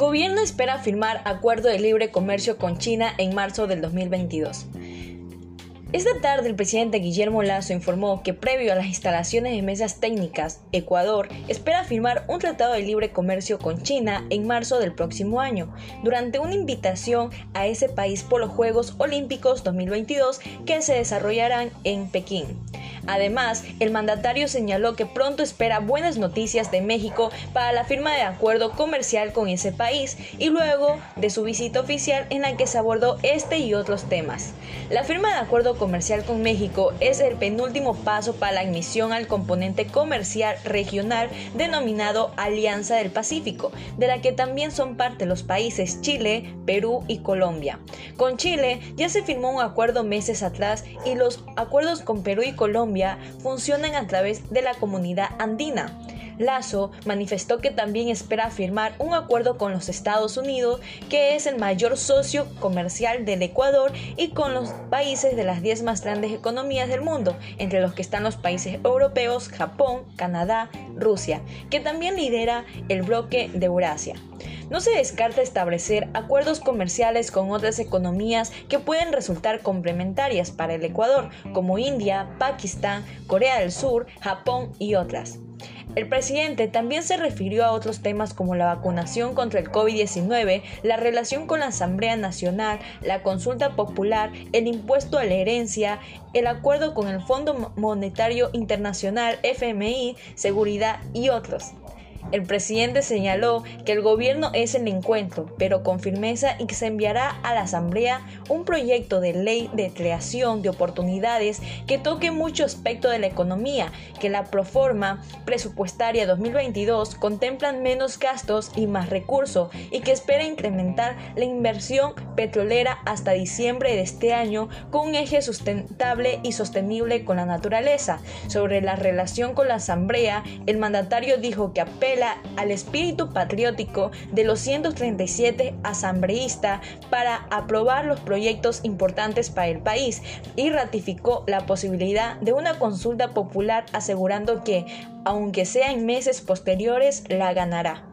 gobierno espera firmar acuerdo de libre comercio con China en marzo del 2022. Esta tarde el presidente Guillermo Lasso informó que previo a las instalaciones de mesas técnicas, Ecuador espera firmar un tratado de libre comercio con China en marzo del próximo año, durante una invitación a ese país por los Juegos Olímpicos 2022 que se desarrollarán en Pekín. Además, el mandatario señaló que pronto espera buenas noticias de México para la firma de acuerdo comercial con ese país y luego de su visita oficial en la que se abordó este y otros temas. La firma de acuerdo comercial con México es el penúltimo paso para la admisión al componente comercial regional denominado Alianza del Pacífico, de la que también son parte los países Chile, Perú y Colombia. Con Chile ya se firmó un acuerdo meses atrás y los acuerdos con Perú y Colombia funcionan a través de la comunidad andina. Lasso manifestó que también espera firmar un acuerdo con los Estados Unidos, que es el mayor socio comercial del Ecuador, y con los países de las 10 más grandes economías del mundo, entre los que están los países europeos, Japón, Canadá, Rusia, que también lidera el bloque de Eurasia. No se descarta establecer acuerdos comerciales con otras economías que pueden resultar complementarias para el Ecuador, como India, Pakistán, Corea del Sur, Japón y otras. El presidente también se refirió a otros temas como la vacunación contra el COVID-19, la relación con la Asamblea Nacional, la consulta popular, el impuesto a la herencia, el acuerdo con el Fondo Monetario Internacional, FMI, seguridad y otros. El presidente señaló que el gobierno es el encuentro, pero con firmeza, y que se enviará a la Asamblea un proyecto de ley de creación de oportunidades que toque mucho aspecto de la economía, que la proforma presupuestaria 2022 contemplan menos gastos y más recursos, y que espera incrementar la inversión petrolera hasta diciembre de este año con un eje sustentable y sostenible con la naturaleza. Sobre la relación con la Asamblea, el mandatario dijo que apenas al espíritu patriótico de los 137 asambleístas para aprobar los proyectos importantes para el país, y ratificó la posibilidad de una consulta popular, asegurando que, aunque sea en meses posteriores, la ganará.